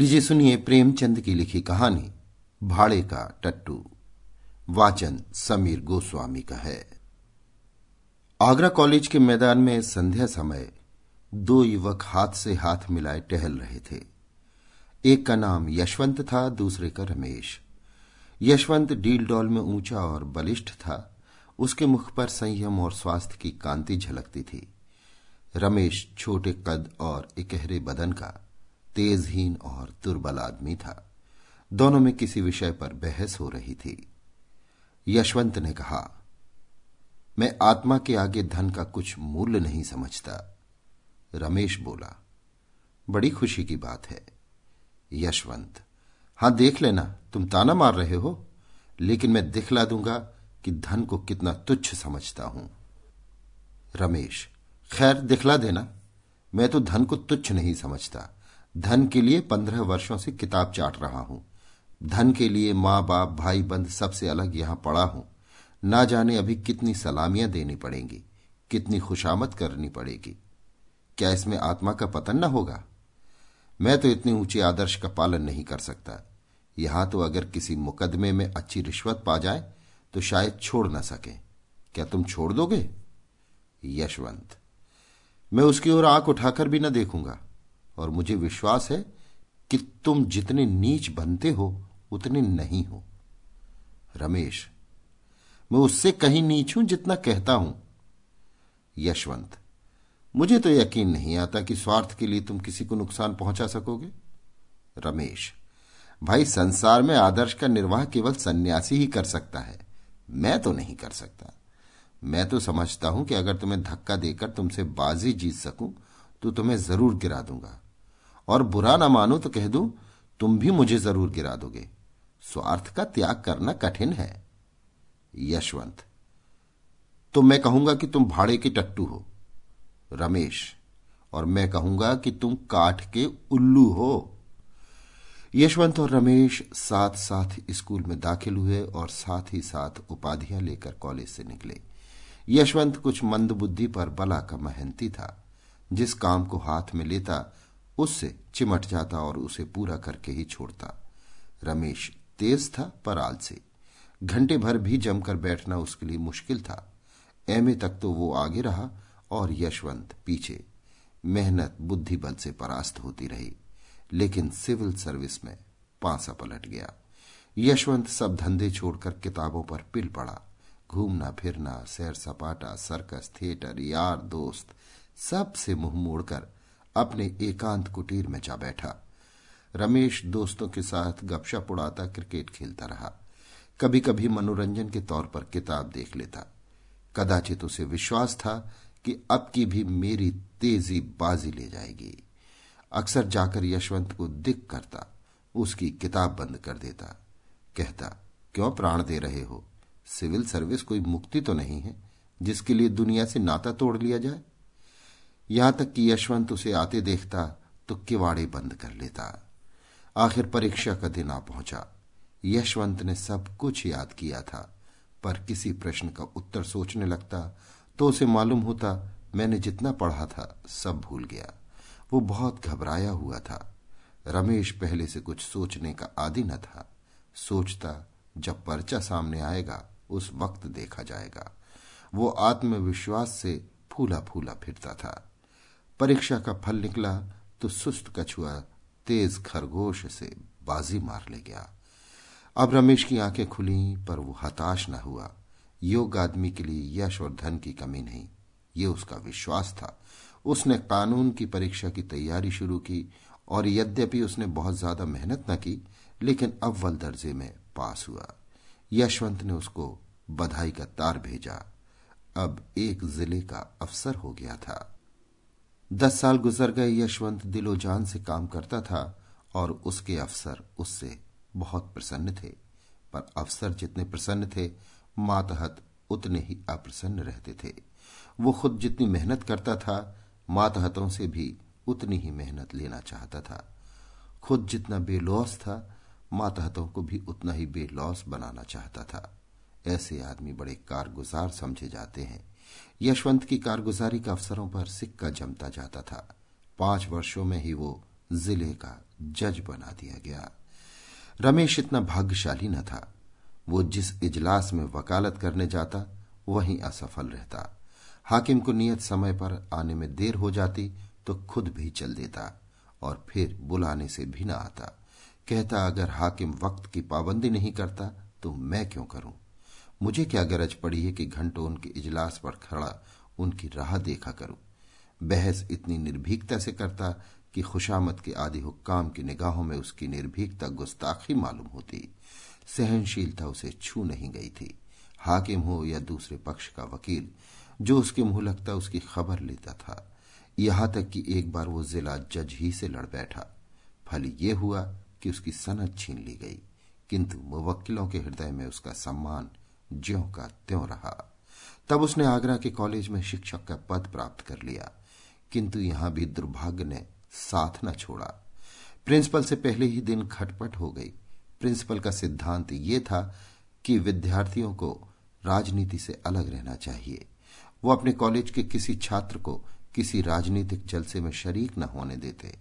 लीजिए सुनिए प्रेमचंद की लिखी कहानी भाड़े का टट्टू। वाचन समीर गोस्वामी का है। आगरा कॉलेज के मैदान में संध्या समय 2 युवक हाथ से हाथ मिलाए टहल रहे थे। एक का नाम यशवंत था, दूसरे का रमेश। यशवंत डील डॉल में ऊंचा और बलिष्ठ था। उसके मुख पर संयम और स्वास्थ्य की कांति झलकती थी। रमेश छोटे कद और इकहरे बदन का तेजहीन और दुर्बल आदमी था। दोनों में किसी विषय पर बहस हो रही थी। यशवंत ने कहा, मैं आत्मा के आगे धन का कुछ मूल्य नहीं समझता। रमेश बोला, बड़ी खुशी की बात है। यशवंत, हां देख लेना, तुम ताना मार रहे हो, लेकिन मैं दिखला दूंगा कि धन को कितना तुच्छ समझता हूं। रमेश, खैर दिखला देना, मैं तो धन को तुच्छ नहीं समझता। धन के लिए 15 वर्षों से किताब चाट रहा हूं। धन के लिए माँ बाप भाई बंध सबसे अलग यहां पड़ा हूं। ना जाने अभी कितनी सलामियां देनी पड़ेंगी, कितनी खुशामद करनी पड़ेगी। क्या इसमें आत्मा का पतन न होगा? मैं तो इतने ऊंचे आदर्श का पालन नहीं कर सकता। यहां तो अगर किसी मुकदमे में अच्छी रिश्वत पा जाए तो शायद छोड़ ना सके। क्या तुम छोड़ दोगे? यशवंत, मैं उसकी ओर आंख उठाकर भी न देखूंगा, और मुझे विश्वास है कि तुम जितने नीच बनते हो उतने नहीं हो। रमेश, मैं उससे कहीं नीच हूं जितना कहता हूं। यशवंत, मुझे तो यकीन नहीं आता कि स्वार्थ के लिए तुम किसी को नुकसान पहुंचा सकोगे। रमेश, भाई संसार में आदर्श का निर्वाह केवल सन्यासी ही कर सकता है, मैं तो नहीं कर सकता। मैं तो समझता हूं कि अगर तुम्हें धक्का देकर तुमसे बाजी जीत सकूं तो तुम्हें जरूर गिरा दूंगा, और बुरा ना मानो तो कह दूं तुम भी मुझे जरूर गिरा दोगे। स्वार्थ का त्याग करना कठिन है। यशवंत, तो मैं कहूंगा कि तुम भाड़े के टट्टू हो। रमेश, और मैं कहूंगा कि तुम काठ के उल्लू हो। यशवंत और रमेश साथ साथ स्कूल में दाखिल हुए और साथ ही साथ उपाधियां लेकर कॉलेज से निकले। यशवंत कुछ मंदबुद्धि पर बला का मेहनती था। जिस काम को हाथ में लेता उससे चिमट जाता और उसे पूरा करके ही छोड़ता। रमेश तेज था पर आलसी। घंटे भर भी जमकर बैठना उसके लिए मुश्किल था। एमए तक तो वो आगे रहा और यशवंत पीछे। मेहनत बुद्धि बल से परास्त होती रही, लेकिन सिविल सर्विस में पासा पलट गया। यशवंत सब धंधे छोड़कर किताबों पर पिल पड़ा। घूमना फिरना, सैर सपाटा, सर्कस, थिएटर, यार दोस्त, सबसे मुंह मोड़कर अपने एकांत कुटीर में जा बैठा। रमेश दोस्तों के साथ गपशप उड़ाता, क्रिकेट खेलता रहा। कभी कभी मनोरंजन के तौर पर किताब देख लेता। कदाचित उसे विश्वास था कि अब की भी मेरी तेजी बाजी ले जाएगी। अक्सर जाकर यशवंत को दिक करता, उसकी किताब बंद कर देता, कहता, क्यों प्राण दे रहे हो? सिविल सर्विस कोई मुक्ति तो नहीं है जिसके लिए दुनिया से नाता तोड़ लिया जाए। यहां तक कि यशवंत उसे आते देखता तो किवाड़े बंद कर लेता। आखिर परीक्षा का दिन आ पहुंचा। यशवंत ने सब कुछ याद किया था, पर किसी प्रश्न का उत्तर सोचने लगता तो उसे मालूम होता मैंने जितना पढ़ा था सब भूल गया। वो बहुत घबराया हुआ था। रमेश पहले से कुछ सोचने का आदी न था। सोचता, जब पर्चा सामने आएगा उस वक्त देखा जाएगा। वो आत्मविश्वास से फूला फूला फिरता था। परीक्षा का फल निकला तो सुस्त कछुआ तेज खरगोश से बाजी मार ले गया। अब रमेश की आंखें खुली, पर वो हताश न हुआ। योग आदमी के लिए यश और धन की कमी नहीं, ये उसका विश्वास था। उसने कानून की परीक्षा की तैयारी शुरू की, और यद्यपि उसने बहुत ज्यादा मेहनत न की, लेकिन अव्वल दर्जे में पास हुआ। यशवंत ने उसको बधाई का तार भेजा। अब एक जिले का अफसर हो गया था। 10 साल गुजर गए। यशवंत दिलो जान से काम करता था और उसके अफसर उससे बहुत प्रसन्न थे, पर अफसर जितने प्रसन्न थे मातहत उतने ही अप्रसन्न रहते थे। वो खुद जितनी मेहनत करता था मातहतों से भी उतनी ही मेहनत लेना चाहता था। खुद जितना बेलौस था मातहतों को भी उतना ही बेलौस बनाना चाहता था। ऐसे आदमी बड़े कारगुजार समझे जाते हैं। यशवंत की कारगुजारी का अफसरों पर सिक्का जमता जाता था। 5 वर्षों में ही वो जिले का जज बना दिया गया। रमेश इतना भाग्यशाली न था। वो जिस इजलास में वकालत करने जाता वहीं असफल रहता। हाकिम को नियत समय पर आने में देर हो जाती तो खुद भी चल देता और फिर बुलाने से भी न आता। कहता, अगर हाकिम वक्त की पाबंदी नहीं करता तो मैं क्यों करूं? मुझे क्या गरज पड़ी है कि घंटों उनके इजलास पर खड़ा उनकी राह देखा करूं। बहस इतनी निर्भीकता से करता कि खुशामद के आदि हुक्काम की निगाहों में उसकी निर्भीकता गुस्ताखी मालूम होती। सहनशीलता उसे छू नहीं गई थी। हाकिम हो या दूसरे पक्ष का वकील, जो उसके मुंह लगता उसकी खबर लेता था। यहां तक कि एक बार वो जिला जज ही से लड़ बैठा। फल ये हुआ कि उसकी सनद छीन ली गई, किंतु मुवक्किलों के हृदय में उसका सम्मान ज्यों का त्यों रहा। तब उसने आगरा के कॉलेज में शिक्षक का पद प्राप्त कर लिया, किंतु यहां भी दुर्भाग्य ने साथ न छोड़ा। प्रिंसिपल से पहले ही दिन खटपट हो गई। प्रिंसिपल का सिद्धांत ये था कि विद्यार्थियों को राजनीति से अलग रहना चाहिए। वो अपने कॉलेज के किसी छात्र को किसी राजनीतिक जलसे में शरीक न होने देते।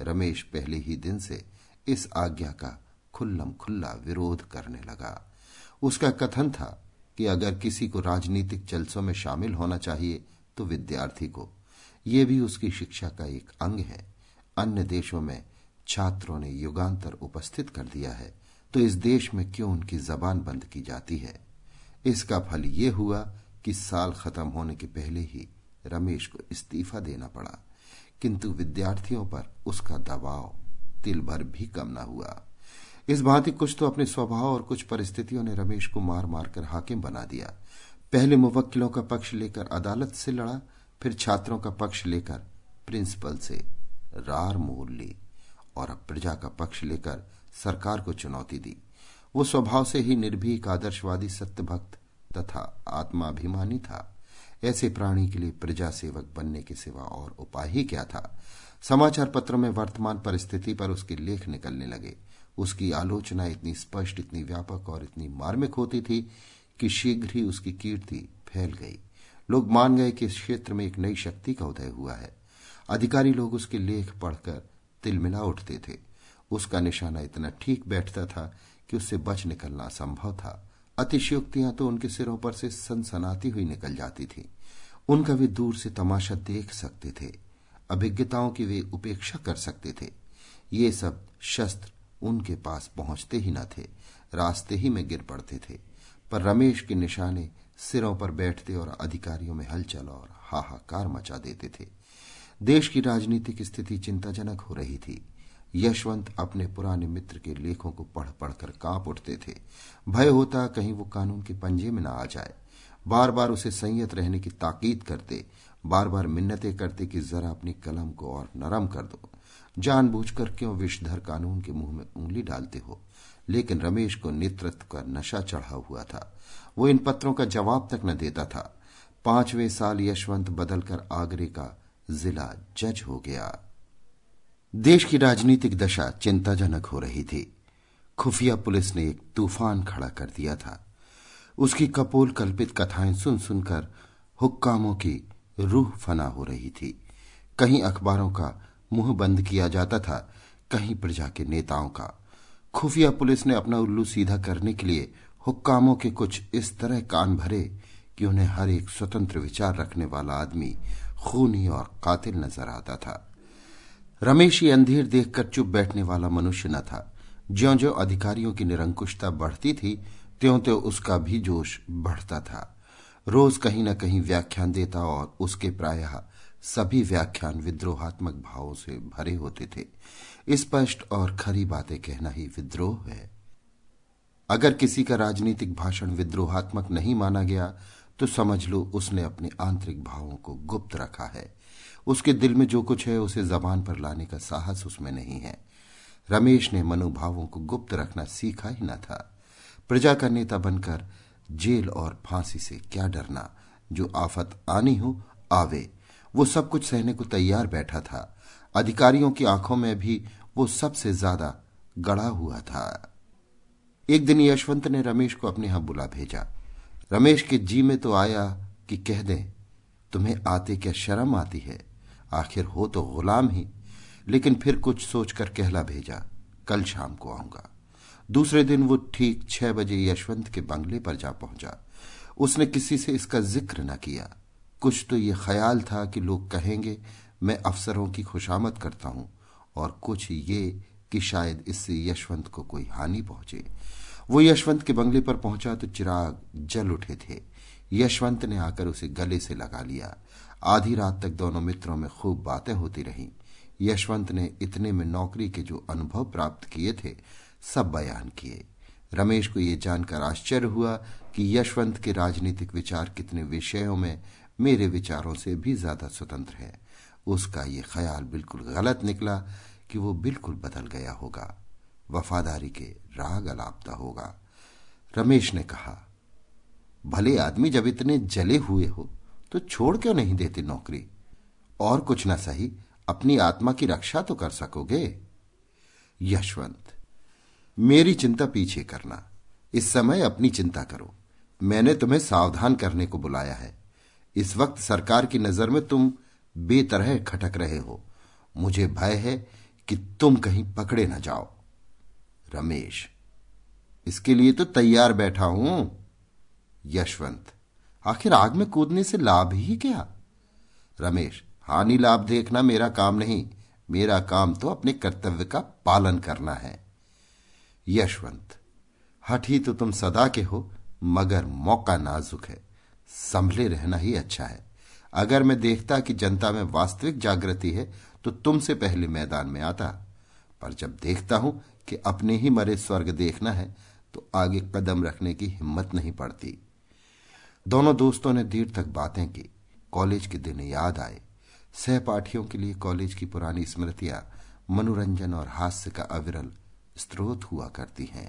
रमेश पहले ही दिन से इस आज्ञा का खुल्लम खुल्ला विरोध करने लगा। उसका कथन था कि अगर किसी को राजनीतिक जलसों में शामिल होना चाहिए तो विद्यार्थी को। यह भी उसकी शिक्षा का एक अंग है। अन्य देशों में छात्रों ने युगांतर उपस्थित कर दिया है, तो इस देश में क्यों उनकी जबान बंद की जाती है? इसका फल यह हुआ कि साल खत्म होने के पहले ही रमेश को इस्तीफा देना पड़ा, किंतु विद्यार्थियों पर उसका दबाव तिल भर भी कम न हुआ। इस भांति कुछ तो अपने स्वभाव और कुछ परिस्थितियों ने रमेश को मार मार कर हाकिम बना दिया। पहले मुवक्किलों का पक्ष लेकर अदालत से लड़ा, फिर छात्रों का पक्ष लेकर प्रिंसिपल से रार मोल ली और अब प्रजा का पक्ष लेकर सरकार को चुनौती दी। वो स्वभाव से ही निर्भीक, आदर्शवादी, सत्यभक्त तथा आत्माभिमानी था। ऐसे प्राणी के लिए प्रजा सेवक बनने के सिवा और उपाय ही क्या था? समाचार पत्रों में वर्तमान परिस्थिति पर उसके लेख निकलने लगे। उसकी आलोचना इतनी स्पष्ट, इतनी व्यापक और इतनी मार्मिक होती थी कि शीघ्र ही उसकी कीर्ति फैल गई। लोग मान गए कि इस क्षेत्र में एक नई शक्ति का उदय हुआ है। अधिकारी लोग उसके लेख पढ़कर तिलमिला उठते थे। उसका निशाना इतना ठीक बैठता था कि उससे बच निकलना असंभव था। अतिशयोक्तियां तो उनके सिरों पर से सनसनाती हुई निकल जाती थी। उनका वे दूर से तमाशा देख सकते थे। अभिज्ञताओं की वे उपेक्षा कर सकते थे। ये सब शस्त्र उनके पास पहुंचते ही न थे, रास्ते ही में गिर पड़ते थे। पर रमेश के निशाने सिरों पर बैठते और अधिकारियों में हलचल और हाहाकार मचा देते थे। देश की राजनीतिक स्थिति चिंताजनक हो रही थी। यशवंत अपने पुराने मित्र के लेखों को पढ़ पढ़कर कांप उठते थे। भय होता कहीं वो कानून के पंजे में न आ जाए। बार बार उसे संयत रहने की ताकीद करते, बार बार मिन्नतें करते कि जरा अपनी कलम को और नरम कर दो। जानबूझकर क्यों विषधर कानून के मुंह में उंगली डालते हो? लेकिन रमेश को नेतृत्व का नशा चढ़ा हुआ था। वो इन पत्रों का जवाब तक न देता था। 5वें साल यशवंत बदलकर आगरे का जिला जज हो गया। देश की राजनीतिक दशा चिंताजनक हो रही थी। खुफिया पुलिस ने एक तूफान खड़ा कर दिया था। उसकी कपोल कल्पित कथाएं सुन सुनकर हुक्कामों की रूह फना हो रही थी। कहीं अखबारों का मुंह बंद किया जाता था, कहीं प्रजा के नेताओं का। खुफिया पुलिस ने अपना उल्लू सीधा करने के लिए हुक्कामों के कुछ इस तरह कान भरे कि उन्हें हर एक स्वतंत्र विचार रखने वाला आदमी खूनी और कातिल नजर आता था। रमेश ये अंधेर देखकर चुप बैठने वाला मनुष्य न था। ज्यों ज्यों अधिकारियों की निरंकुशता बढ़ती थी, त्यों त्यों उसका भी जोश बढ़ता था। रोज कहीं न कहीं व्याख्यान देता और उसके प्रायः सभी व्याख्यान विद्रोहात्मक भावों से भरे होते थे। स्पष्ट और खरी बातें कहना ही विद्रोह है। अगर किसी का राजनीतिक भाषण विद्रोहात्मक नहीं माना गया तो समझ लो उसने अपने आंतरिक भावों को गुप्त रखा है। उसके दिल में जो कुछ है उसे जबान पर लाने का साहस उसमें नहीं है। रमेश ने मनोभावों को गुप्त रखना सीखा ही न था। प्रजा का नेता बनकर जेल और फांसी से क्या डरना, जो आफत आनी हो आवे वो सब कुछ सहने को तैयार बैठा था। अधिकारियों की आंखों में भी वो सबसे ज्यादा गड़ा हुआ था। एक दिन यशवंत ने रमेश को अपने यहां बुला भेजा। रमेश के जी में तो आया कि कह दें तुम्हें आते क्या शर्म आती है, आखिर हो तो गुलाम ही, लेकिन फिर कुछ सोचकर कहला भेजा कल शाम को आऊंगा। दूसरे दिन वो ठीक 6 बजे यशवंत के बंगले पर जा पहुंचा। उसने किसी से इसका जिक्र न किया। कुछ तो ये ख्याल था कि लोग कहेंगे मैं अफसरों की खुशामद करता हूं, और कुछ ये कि शायद इससे यशवंत को कोई हानि पहुंचे। वो यशवंत के बंगले पर पहुंचा तो चिराग जल उठे थे। यशवंत ने आकर उसे गले से लगा लिया। आधी रात तक दोनों मित्रों में खूब बातें होती रहीं। यशवंत ने इतने में नौकरी के जो अनुभव प्राप्त किए थे सब बयान किए। रमेश को ये जानकर आश्चर्य हुआ कि यशवंत के राजनीतिक विचार कितने विषयों में मेरे विचारों से भी ज्यादा स्वतंत्र है। उसका ये ख्याल बिल्कुल गलत निकला कि वो बिल्कुल बदल गया होगा, वफादारी के राग अलापता होगा। रमेश ने कहा, भले आदमी जब इतने जले हुए हो तो छोड़ क्यों नहीं देते नौकरी? और कुछ ना सही, अपनी आत्मा की रक्षा तो कर सकोगे। यशवंत, मेरी चिंता पीछे करना, इस समय अपनी चिंता करो। मैंने तुम्हें सावधान करने को बुलाया है। इस वक्त सरकार की नजर में तुम बेतरह खटक रहे हो। मुझे भय है कि तुम कहीं पकड़े न जाओ। रमेश, इसके लिए तो तैयार बैठा हूं। यशवंत, आखिर आग में कूदने से लाभ ही क्या? रमेश, हानि लाभ देखना मेरा काम नहीं, मेरा काम तो अपने कर्तव्य का पालन करना है। यशवंत, हठ ही तो तुम सदा के हो, मगर मौका नाजुक है, संभले रहना ही अच्छा है। अगर मैं देखता कि जनता में वास्तविक जागृति है तो तुमसे पहले मैदान में आता, पर जब देखता हूं कि अपने ही मरे स्वर्ग देखना है तो आगे कदम रखने की हिम्मत नहीं पड़ती। दोनों दोस्तों ने देर तक बातें की। कॉलेज के दिन याद आए। सहपाठियों के लिए कॉलेज की पुरानी स्मृतियां मनोरंजन और हास्य का अविरल स्रोत हुआ करती हैं।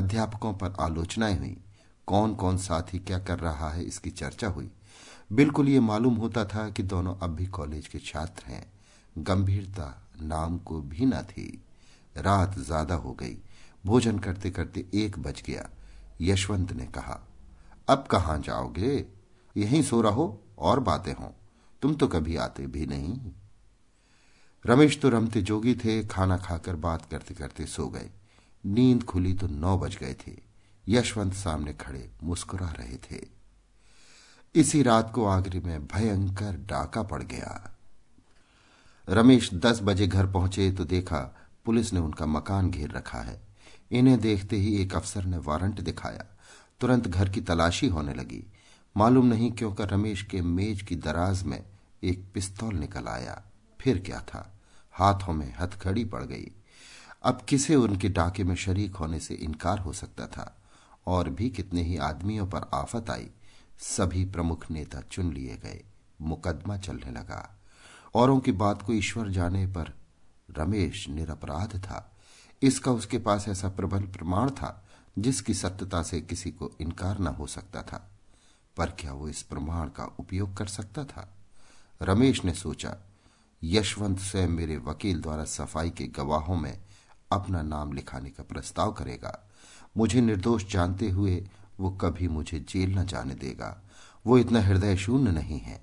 अध्यापकों पर आलोचनाएं हुई। कौन कौन साथी क्या कर रहा है इसकी चर्चा हुई। बिल्कुल ये मालूम होता था कि दोनों अब भी कॉलेज के छात्र हैं। गंभीरता नाम को भी न थी। रात ज्यादा हो गई। भोजन करते करते 1 बज गया। यशवंत ने कहा, अब कहाँ जाओगे? यहीं सो रहो और बातें हों, तुम तो कभी आते भी नहीं। रमेश तो रमते जोगी थे। खाना खाकर बात करते करते सो गए। नींद खुली तो 9 बज गए थे। यशवंत सामने खड़े मुस्कुरा रहे थे। इसी रात को आगरे में भयंकर डाका पड़ गया। रमेश 10 बजे घर पहुंचे तो देखा पुलिस ने उनका मकान घेर रखा है। इन्हें देखते ही एक अफसर ने वारंट दिखाया। तुरंत घर की तलाशी होने लगी। मालूम नहीं क्यों का रमेश के मेज की दराज में एक पिस्तौल निकल आया। फिर क्या था, हाथों में हथकड़ी पड़ गई। अब किसे उनके डाके में शरीक होने से इनकार हो सकता था? और भी कितने ही आदमियों पर आफत आई। सभी प्रमुख नेता चुन लिए गए। मुकदमा चलने लगा। औरों की बात को ईश्वर जाने पर रमेश निरपराध था। इसका उसके पास ऐसा प्रबल प्रमाण था जिसकी सत्यता से किसी को इनकार न हो सकता था। पर क्या वो इस प्रमाण का उपयोग कर सकता था? रमेश ने सोचा, यशवंत स्वयं मेरे वकील द्वारा सफाई के गवाहों में अपना नाम लिखाने का प्रस्ताव करेगा। मुझे निर्दोष जानते हुए वो कभी मुझे जेल न जाने देगा। वो इतना हृदय शून्य नहीं है।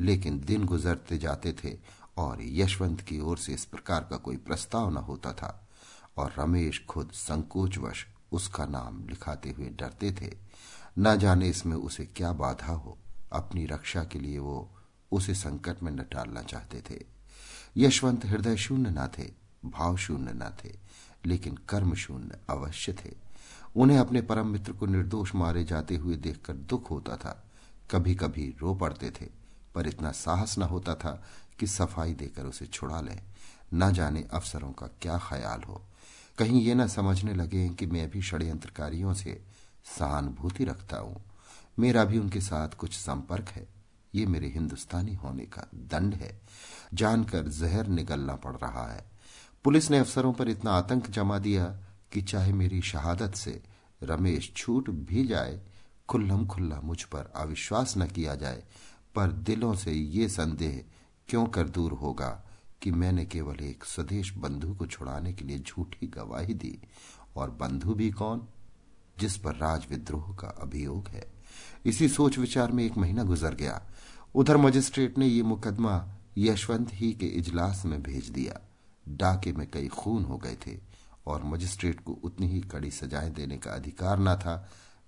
लेकिन दिन गुजरते जाते थे और यशवंत की ओर से इस प्रकार का कोई प्रस्ताव न होता था, और रमेश खुद संकोचवश उसका नाम लिखाते हुए डरते थे। न जाने इसमें उसे क्या बाधा हो। अपनी रक्षा के लिए वो उसे संकट में न डालना चाहते थे। यशवंत हृदय शून्य न थे, भाव शून्य न थे, लेकिन कर्म शून्य अवश्य थे। उन्हें अपने परम मित्र को निर्दोष मारे जाते हुए देखकर दुख होता था। कभी कभी रो पड़ते थे, पर इतना साहस न होता था कि सफाई देकर उसे छुड़ा लें। न जाने अफसरों का क्या ख्याल हो, कहीं ये न समझने लगे कि मैं भी षड्यंत्रकारियों से सहानुभूति रखता हूं। मेरा भी उनके साथ कुछ संपर्क है। ये मेरे हिंदुस्तानी होने का दंड है। जानकर जहर निगलना पड़ रहा है। पुलिस ने अफसरों पर इतना आतंक जमा दिया कि चाहे मेरी शहादत से रमेश छूट भी जाए, खुल्लम खुल्ला मुझ पर अविश्वास न किया जाए, पर दिलों से ये संदेह क्यों कर दूर होगा कि मैंने केवल एक स्वदेश बंधु को छुड़ाने के लिए झूठी गवाही दी, और बंधु भी कौन जिस पर राज विद्रोह का अभियोग है। इसी सोच विचार में एक महीना गुजर गया। उधर मजिस्ट्रेट ने ये मुकदमा यशवंत ही के इजलास में भेज दिया। डाके में कई खून हो गए थे और मजिस्ट्रेट को उतनी ही कड़ी सजाएं देने का अधिकार न था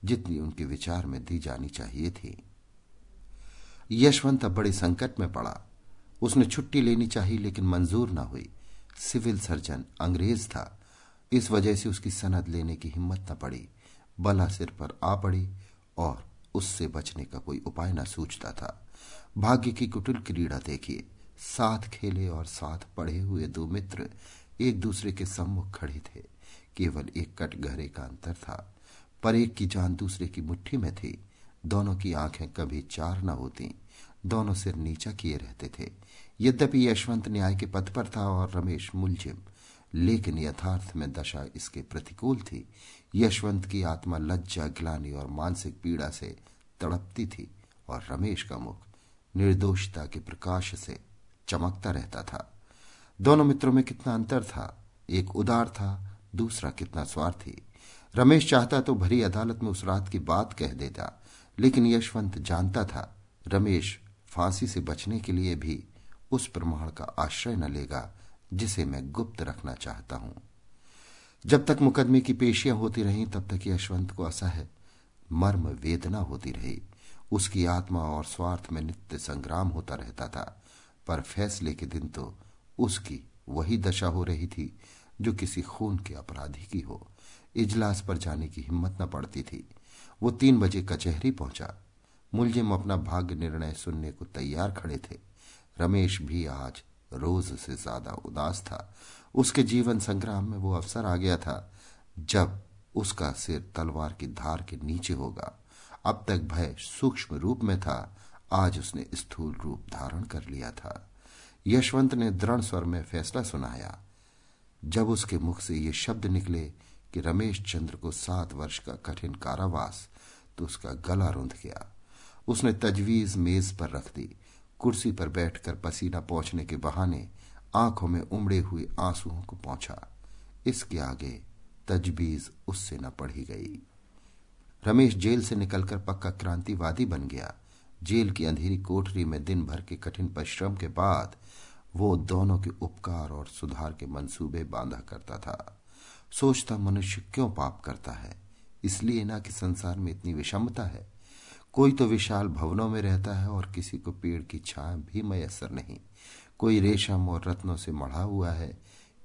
जितनी उनके विचार में दी जानी चाहिए थी। यशवंत अब बड़े संकट में पड़ा। उसने छुट्टी लेनी चाहिए लेकिन मंजूर ना हुई। सिविल सर्जन अंग्रेज था, इस वजह से उसकी सनद लेने की हिम्मत न पड़ी। बला सिर पर आ पड़ी और उससे बचने का कोई उपाय न सूझता था। भाग्य की कुटिल क्रीड़ा देखिए, साथ खेले और साथ पढ़े हुए दो मित्र एक दूसरे के सम्मुख खड़े थे। केवल एक कटघरे का अंतर था, पर एक की जान दूसरे की मुट्ठी में थी। दोनों की आंखें कभी चार न होती, दोनों सिर नीचा किए रहते थे। यद्यपि यशवंत न्याय के पद पर था और रमेश मुलजिम, लेकिन यथार्थ में दशा इसके प्रतिकूल थी। यशवंत की आत्मा लज्जा, ग्लानि और मानसिक पीड़ा से तड़पती थी और रमेश का मुख निर्दोषता के प्रकाश से चमकता रहता था। दोनों मित्रों में कितना अंतर था, एक उदार था, दूसरा कितना स्वार्थी। रमेश चाहता तो भरी अदालत में उस रात की बात कह देता, लेकिन यशवंत जानता था रमेश फांसी से बचने के लिए भी उस प्रमाण का आश्रय न लेगा जिसे मैं गुप्त रखना चाहता हूं। जब तक मुकदमे की पेशियां होती रहीं तब तक यशवंत को असह्य मर्म वेदना होती रही। उसकी आत्मा और स्वार्थ में नित्य संग्राम होता रहता था, पर फैसले के दिन तो उसकी वही दशा हो रही थी जो किसी खून के अपराधी की हो। इजलास पर जाने की हिम्मत न पड़ती थी। वो 3 बजे कचहरी पहुंचा। मुलजिम अपना भाग्य निर्णय सुनने को तैयार खड़े थे। रमेश भी आज रोज से ज्यादा उदास था। उसके जीवन संग्राम में वो अवसर आ गया था जब उसका सिर तलवार की धार के नीचे होगा। अब तक भय सूक्ष्म रूप में था, आज उसने स्थूल रूप धारण कर लिया था। यशवंत ने दृढ़ स्वर में फैसला सुनाया। जब उसके मुख से ये शब्द निकले कि रमेश चंद्र को 7 वर्ष का कठिन कारावास, तो उसका गला रुंध गया। उसने तजवीज मेज पर रख दी। कुर्सी पर बैठकर पसीना पहुंचने के बहाने आंखों में उमड़े हुए आंसुओं को पहुंचा। इसके आगे तजवीज उससे न पढ़ी गई। रमेश जेल से निकलकर पक्का क्रांतिवादी बन गया। जेल की अंधेरी कोठरी में दिन भर के कठिन परिश्रम के बाद वो दोनों के उपकार और सुधार के मंसूबे बांधा करता था। सोचता, मनुष्य क्यों पाप करता है, इसलिए ना कि संसार में इतनी विषमता है। कोई तो विशाल भवनों में रहता है और किसी को पेड़ की छाया भी मयसर नहीं। कोई रेशम और रत्नों से मढ़ा हुआ है,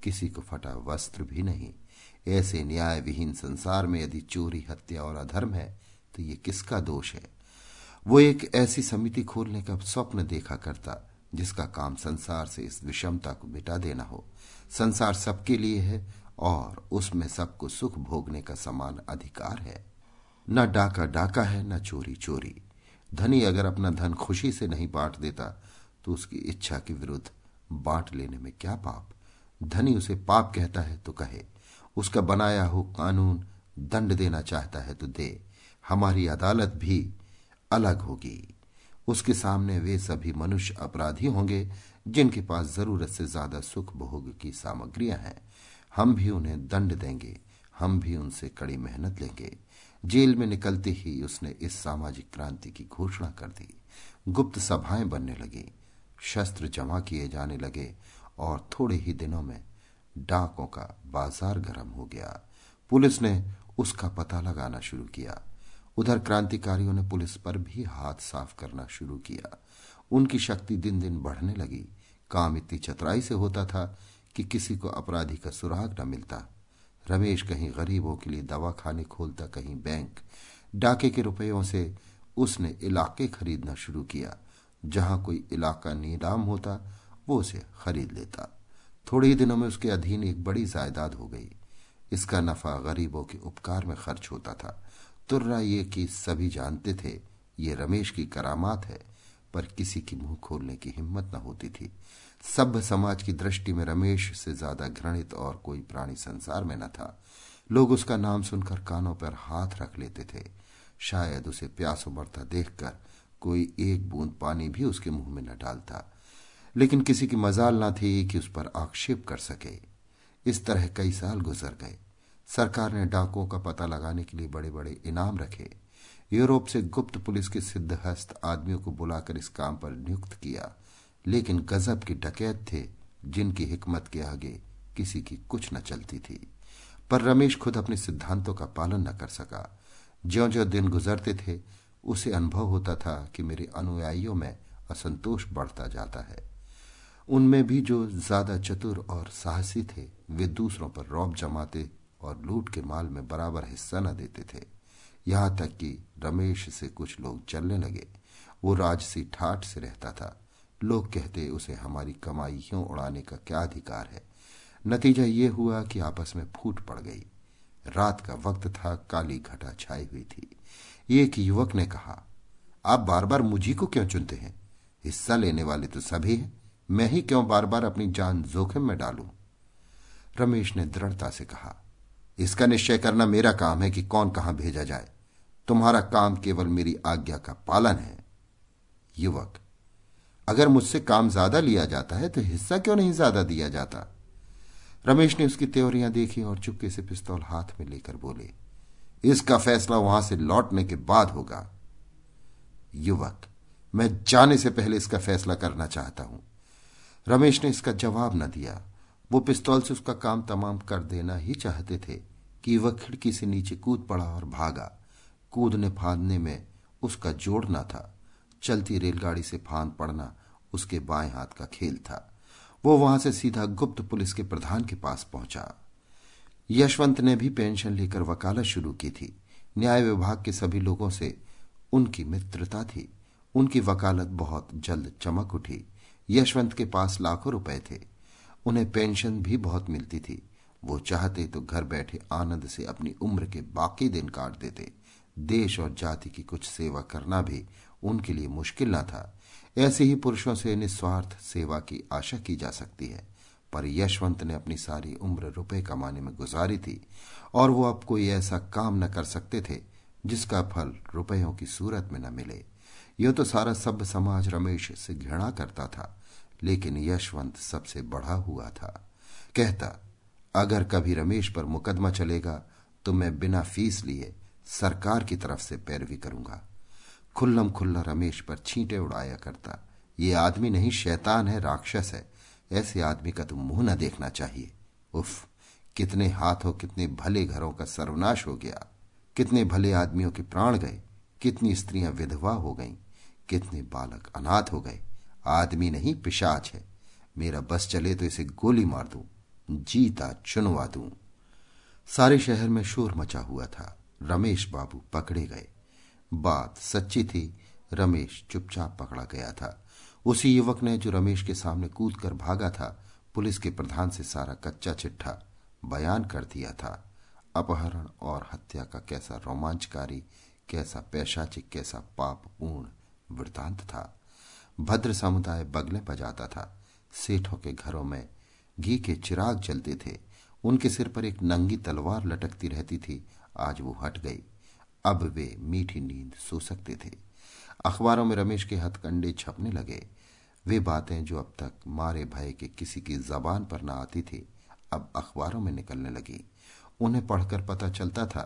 किसी को फटा वस्त्र भी नहीं। ऐसे न्याय विहीन संसार में यदि चोरी, हत्या और अधर्म है तो ये किसका दोष है। वो एक ऐसी समिति खोलने का स्वप्न देखा करता जिसका काम संसार से इस विषमता को मिटा देना हो। संसार सबके लिए है और उसमें सबको सुख भोगने का समान अधिकार है। न डाका डाका है, न चोरी चोरी। धनी अगर अपना धन खुशी से नहीं बांट देता तो उसकी इच्छा के विरुद्ध बांट लेने में क्या पाप। धनी उसे पाप कहता है तो कहे, उसका बनाया हो कानून दंड देना चाहता है तो दे। हमारी अदालत भी अलग होगी। उसके सामने वे सभी मनुष्य अपराधी होंगे जिनके पास जरूरत से ज्यादा सुख भोग की सामग्रियां हैं। हम भी उन्हें दंड देंगे, हम भी उनसे कड़ी मेहनत लेंगे। जेल में निकलते ही उसने इस सामाजिक क्रांति की घोषणा कर दी। गुप्त सभाएं बनने लगी, शस्त्र जमा किए जाने लगे और थोड़े ही दिनों में डाकों का बाजार गर्म हो गया। पुलिस ने उसका पता लगाना शुरू किया। उधर क्रांतिकारियों ने पुलिस पर भी हाथ साफ करना शुरू किया। उनकी शक्ति दिन दिन बढ़ने लगी। काम इतनी चतुराई से होता था कि किसी को अपराधी का सुराग न मिलता। रमेश कहीं गरीबों के लिए दवाखाने खोलता, कहीं बैंक। डाके के रुपयों से उसने इलाके खरीदना शुरू किया। जहां कोई इलाका नीलाम होता वो उसे खरीद लेता। थोड़े ही दिनों में उसके अधीन एक बड़ी जायदाद हो गई। इसका नफा गरीबों के उपकार में खर्च होता था। तुर्रा ये कि सभी जानते थे ये रमेश की करामात है, पर किसी की मुंह खोलने की हिम्मत न होती थी। सभ्य समाज की दृष्टि में रमेश से ज्यादा घृणित और कोई प्राणी संसार में न था। लोग उसका नाम सुनकर कानों पर हाथ रख लेते थे। शायद उसे प्यास उमड़ता देखकर कोई एक बूंद पानी भी उसके मुंह में न डालता, लेकिन किसी की मजाल न थी कि उस पर आक्षेप कर सके। इस तरह कई साल गुजर गए। सरकार ने डाकुओं का पता लगाने के लिए बड़े बड़े इनाम रखे। यूरोप से गुप्त पुलिस के सिद्धहस्त आदमियों को बुलाकर इस काम पर नियुक्त किया, लेकिन गजब के डकैत थे जिनकी हिकमत के आगे किसी की कुछ न चलती थी। पर रमेश खुद अपने सिद्धांतों का पालन न कर सका। ज्यों-ज्यों दिन गुजरते थे उसे अनुभव होता था कि मेरे अनुयायियों में असंतोष बढ़ता जाता है। उनमें भी जो ज्यादा चतुर और साहसी थे वे दूसरों पर रौब जमाते और लूट के माल में बराबर हिस्सा न देते थे। यहाँ तक कि रमेश से कुछ लोग जलने लगे। वो राजसी ठाठ से रहता था। लोग कहते उसे हमारी कमाई क्यों उड़ाने का क्या अधिकार है। नतीजा ये हुआ कि आपस में फूट पड़ गई। रात का वक्त था, काली घटा छाई हुई थी। एक युवक ने कहा, आप बार बार मुझी को क्यों चुनते हैं? हिस्सा लेने वाले तो सभी हैं, मैं ही क्यों बार बार अपनी जान जोखिम में डालूं? रमेश ने दृढ़ता से कहा, इसका निश्चय करना मेरा काम है कि कौन कहां भेजा जाए। तुम्हारा काम केवल मेरी आज्ञा का पालन है। युवक, अगर मुझसे काम ज्यादा लिया जाता है तो हिस्सा क्यों नहीं ज्यादा दिया जाता? रमेश ने उसकी त्योरियां देखी और चुपके से पिस्तौल हाथ में लेकर बोले, इसका फैसला वहां से लौटने के बाद होगा। युवक, मैं जाने से पहले इसका फैसला करना चाहता हूं। रमेश ने इसका जवाब न दिया। वो पिस्तौल से उसका काम तमाम कर देना ही चाहते थे कि वह खिड़की से नीचे कूद पड़ा और भागा। कूदने फांदने में उसका जोड़ न था। चलती रेलगाड़ी से फांद पड़ना उसके बाएं हाथ का खेल था। वो वहां से सीधा गुप्त पुलिस के प्रधान के पास पहुंचा। यशवंत ने भी पेंशन लेकर वकालत शुरू की थी। न्याय विभाग के सभी लोगों से उनकी मित्रता थी। उनकी वकालत बहुत जल्द चमक उठी। यशवंत के पास लाखों रुपए थे। उन्हें पेंशन भी बहुत मिलती थी। वो चाहते तो घर बैठे आनंद से अपनी उम्र के बाकी दिन काट देते। देश और जाति की कुछ सेवा करना भी उनके लिए मुश्किल न था। ऐसे ही पुरुषों से निस्वार्थ सेवा की आशा की जा सकती है। पर यशवंत ने अपनी सारी उम्र रुपए कमाने में गुजारी थी और वो अब कोई ऐसा काम न कर सकते थे जिसका फल रुपयों की सूरत में न मिले। यह तो सारा सभ्य समाज रमेश से घृणा करता था, लेकिन यशवंत सबसे बढ़ा हुआ था। कहता, अगर कभी रमेश पर मुकदमा चलेगा तो मैं बिना फीस लिए सरकार की तरफ से पैरवी करूंगा। खुल्लम खुल्ला रमेश पर छींटे उड़ाया करता। ये आदमी नहीं शैतान है, राक्षस है। ऐसे आदमी का तो मुंह न देखना चाहिए। उफ, कितने हाथों कितने भले घरों का सर्वनाश हो गया। कितने भले आदमियों के प्राण गए। कितनी स्त्रियां विधवा हो गईं। कितने बालक अनाथ हो गए। आदमी नहीं पिशाच है। मेरा बस चले तो इसे गोली मार दूं, जीता चुनवा दूं। सारे शहर में शोर मचा हुआ था। रमेश बाबू पकड़े गए। बात सच्ची थी। रमेश चुपचाप पकड़ा गया था। उसी युवक ने जो रमेश के सामने कूद कर भागा था, पुलिस के प्रधान से सारा कच्चा चिट्ठा बयान कर दिया था। अपहरण और हत्या का कैसा रोमांचकारी, कैसा पैशाचिक, कैसा पापपूर्ण वृतांत था। भद्र समुदाय बगले बजाता था। सेठों के घरों में घी के चिराग जलते थे। उनके सिर पर एक नंगी तलवार लटकती रहती थी। आज वो हट गई। अब वे मीठी नींद सो सकते थे। अखबारों में रमेश के हथकंडे छपने लगे। वे बातें जो अब तक मारे भय के किसी की जबान पर ना आती थी, अब अखबारों में निकलने लगी। उन्हें पढ़कर पता चलता था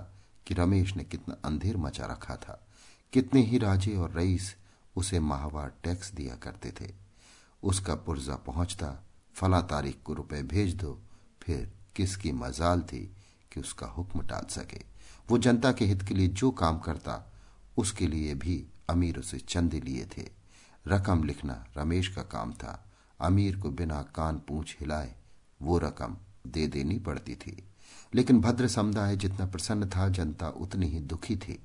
कि रमेश ने कितना अंधेर मचा रखा था। कितने ही राजे और रईस उसे माहवार टैक्स दिया करते थे। उसका पुर्जा पहुंचता, फला तारीख को रुपए भेज दो। फिर किसकी मजाल थी कि उसका हुक्म टाल सके। वो जनता के हित के लिए जो काम करता, उसके लिए भी अमीर उसे चंदे लिए थे। रकम लिखना रमेश का काम था। अमीर को बिना कान पूंछ हिलाए वो रकम दे देनी पड़ती थी। लेकिन भद्र समुदाय जितना प्रसन्न था, जनता उतनी ही दुखी थी।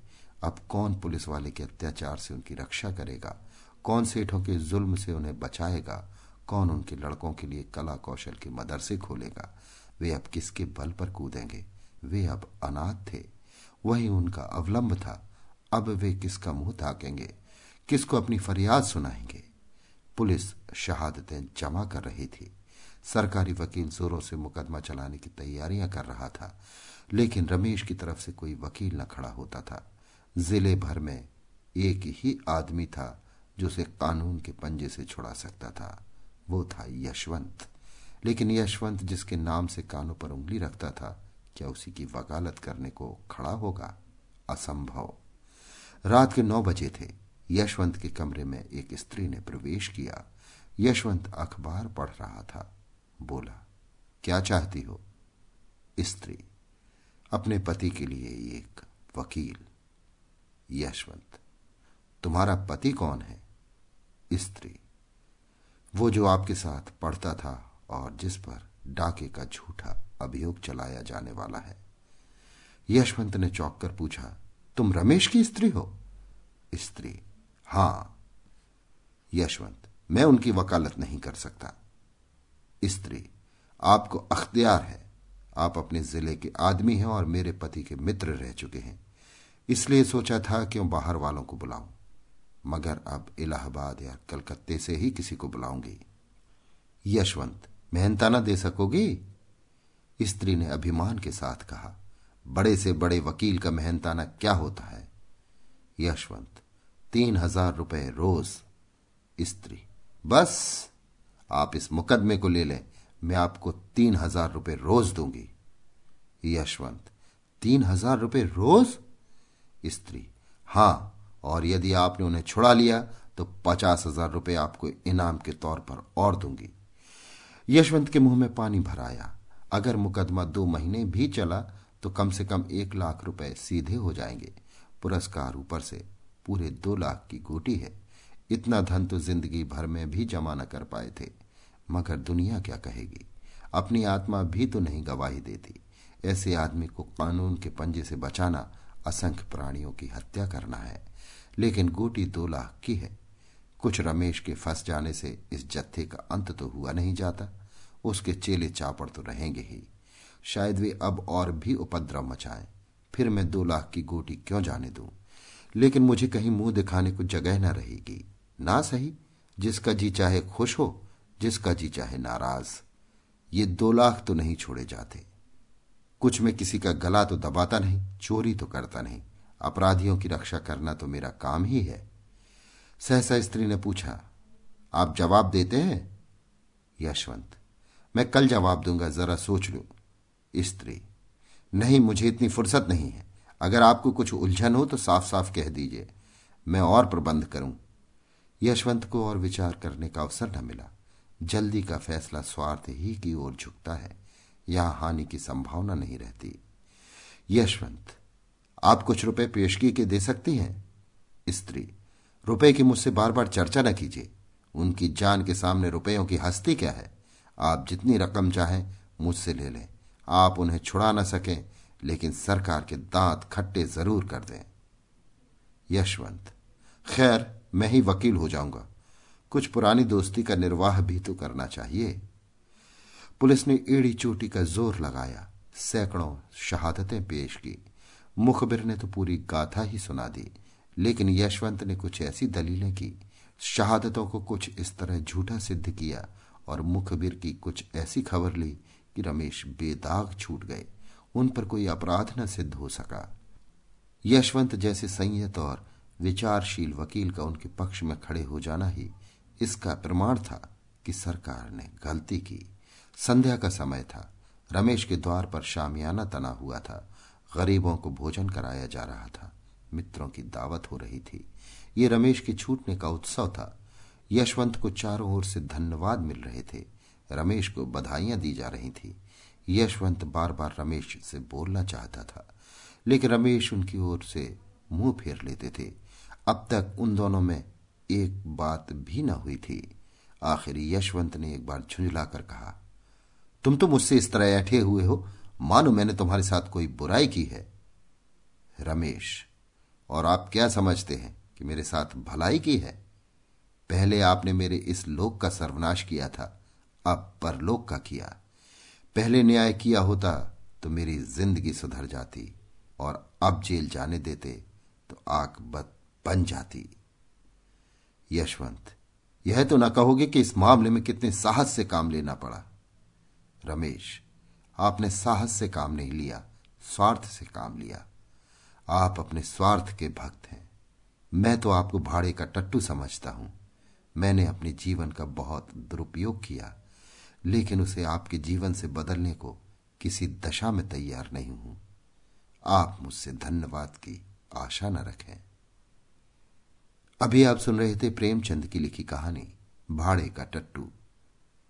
अब कौन पुलिस वाले के अत्याचार से उनकी रक्षा करेगा? कौन सेठों के जुल्म से उन्हें बचाएगा? कौन उनके लड़कों के लिए कला कौशल के मदरसे खोलेगा? वे अब किसके बल पर कूदेंगे? वे अब अनाथ थे। वही उनका अवलंब था। अब वे किसका मुंह ताकेंगे? किसको अपनी फरियाद सुनाएंगे। पुलिस शहादतें जमा कर रही थी। सरकारी वकील जोरों से मुकदमा चलाने की तैयारियां कर रहा था, लेकिन रमेश की तरफ से कोई वकील न खड़ा होता था। जिले भर में एक ही आदमी था जो उसे कानून के पंजे से छुड़ा सकता था, वो था यशवंत। लेकिन यशवंत जिसके नाम से कानों पर उंगली रखता था, क्या उसी की वकालत करने को खड़ा होगा? असंभव। रात के 9 बजे थे। यशवंत के कमरे में एक स्त्री ने प्रवेश किया। यशवंत अखबार पढ़ रहा था। बोला, क्या चाहती हो? स्त्री, अपने पति के लिए एक वकील। यशवंत, तुम्हारा पति कौन है? स्त्री, वो जो आपके साथ पढ़ता था और जिस पर डाके का झूठा अभियोग चलाया जाने वाला है। यशवंत ने चौंक कर पूछा, तुम रमेश की स्त्री हो? स्त्री, हाँ। यशवंत, मैं उनकी वकालत नहीं कर सकता। स्त्री, आपको अख्तियार है। आप अपने जिले के आदमी हैं और मेरे पति के मित्र रह चुके हैं, इसलिए सोचा था क्यों बाहर वालों को बुलाऊं, मगर अब इलाहाबाद या कलकत्ते से ही किसी को बुलाऊंगी। यशवंत, मेहनताना दे सकोगी? स्त्री ने अभिमान के साथ कहा, बड़े से बड़े वकील का मेहनताना क्या होता है? यशवंत, 3000 रुपये रोज। स्त्री, बस आप इस मुकदमे को ले लें, मैं आपको 3000 रुपये रोज दूंगी। यशवंत, 3000 रुपये रोज? स्त्री, हां, और यदि आपने उन्हें छुड़ा लिया तो 50,000 रुपये आपको इनाम के तौर पर और दूंगी। यशवंत के मुंह में पानी भराया। अगर मुकदमा 2 महीने भी चला तो कम से कम 1 लाख रुपए सीधे हो जाएंगे। पुरस्कार ऊपर से पूरे 2 लाख की गोटी है। इतना धन तो जिंदगी भर में भी जमा न कर पाए थे, मगर दुनिया क्या कहेगी? अपनी आत्मा भी तो नहीं गवाही देती। ऐसे आदमी को कानून के पंजे से बचाना असंख्य प्राणियों की हत्या करना है, लेकिन गोटी 2 लाख की है। कुछ रमेश के फंस जाने से इस जत्थे का अंत तो हुआ नहीं जाता, उसके चेले चापड़ तो रहेंगे ही। शायद वे अब और भी उपद्रव मचाएं। फिर मैं 2 लाख की गोटी क्यों जाने दूं? लेकिन मुझे कहीं मुंह दिखाने को जगह ना रहेगी। ना सही, जिसका जी चाहे खुश हो, जिसका जी चाहे नाराज। ये 2 लाख तो नहीं छोड़े जाते। कुछ में किसी का गला तो दबाता नहीं, चोरी तो करता नहीं। अपराधियों की रक्षा करना तो मेरा काम ही है। सहसा स्त्री ने पूछा, आप जवाब देते हैं? यशवंत, मैं कल जवाब दूंगा, जरा सोच लूं। स्त्री, नहीं, मुझे इतनी फुर्सत नहीं है। अगर आपको कुछ उलझन हो तो साफ साफ कह दीजिए, मैं और प्रबंध करूं। यशवंत को और विचार करने का अवसर न मिला। जल्दी का फैसला स्वार्थ ही की ओर झुकता है, यहां हानि की संभावना नहीं रहती। यशवंत, आप कुछ रुपए पेशगी के दे सकती हैं? स्त्री, रुपए की मुझसे बार बार चर्चा न कीजिए। उनकी जान के सामने रुपयों की हस्ती क्या है? आप जितनी रकम चाहें मुझसे ले लें। आप उन्हें छुड़ा न सकें, लेकिन सरकार के दांत खट्टे जरूर कर दें। यशवंत, खैर, मैं ही वकील हो जाऊंगा। कुछ पुरानी दोस्ती का निर्वाह भी तो करना चाहिए। पुलिस ने एड़ी चोटी का जोर लगाया। सैकड़ों शहादतें पेश की। मुखबिर ने तो पूरी गाथा ही सुना दी, लेकिन यशवंत ने कुछ ऐसी दलीलें की, शहादतों को कुछ इस तरह झूठा सिद्ध किया और मुखबिर की कुछ ऐसी खबर ली कि रमेश बेदाग छूट गए। उन पर कोई अपराध न सिद्ध हो सका। यशवंत जैसे संयत और विचारशील वकील का उनके पक्ष में खड़े हो जाना ही इसका प्रमाण था कि सरकार ने गलती की। संध्या का समय था। रमेश के द्वार पर शामियाना तना हुआ था। गरीबों को भोजन कराया जा रहा था। मित्रों की दावत हो रही थी। ये रमेश के छूटने का उत्सव था। यशवंत को चारों ओर से धन्यवाद मिल रहे थे। रमेश को बधाइयां दी जा रही थी। यशवंत बार बार रमेश से बोलना चाहता था, लेकिन रमेश उनकी ओर से मुंह फेर लेते थे। अब तक उन दोनों में एक बात भी न हुई थी। आखिर यशवंत ने एक बार झुंझलाकर कहा, तुम तो मुझसे इस तरह ऐठे हुए हो मानो मैंने तुम्हारे साथ कोई बुराई की है। रमेश, और आप क्या समझते हैं कि मेरे साथ भलाई की है? पहले आपने मेरे इस लोक का सर्वनाश किया था, अब परलोक का किया। पहले न्याय किया होता तो मेरी जिंदगी सुधर जाती, और अब जेल जाने देते तो आग बत बन जाती। यशवंत, यह तो ना कहोगे कि इस मामले में कितने साहस से काम लेना पड़ा। रमेश, आपने साहस से काम नहीं लिया, स्वार्थ से काम लिया। आप अपने स्वार्थ के भक्त हैं। मैं तो आपको भाड़े का टट्टू समझता हूं। मैंने अपने जीवन का बहुत दुरुपयोग किया, लेकिन उसे आपके जीवन से बदलने को किसी दशा में तैयार नहीं हूं। आप मुझसे धन्यवाद की आशा न रखें। अभी आप सुन रहे थे प्रेमचंद की लिखी कहानी भाड़े का टट्टू।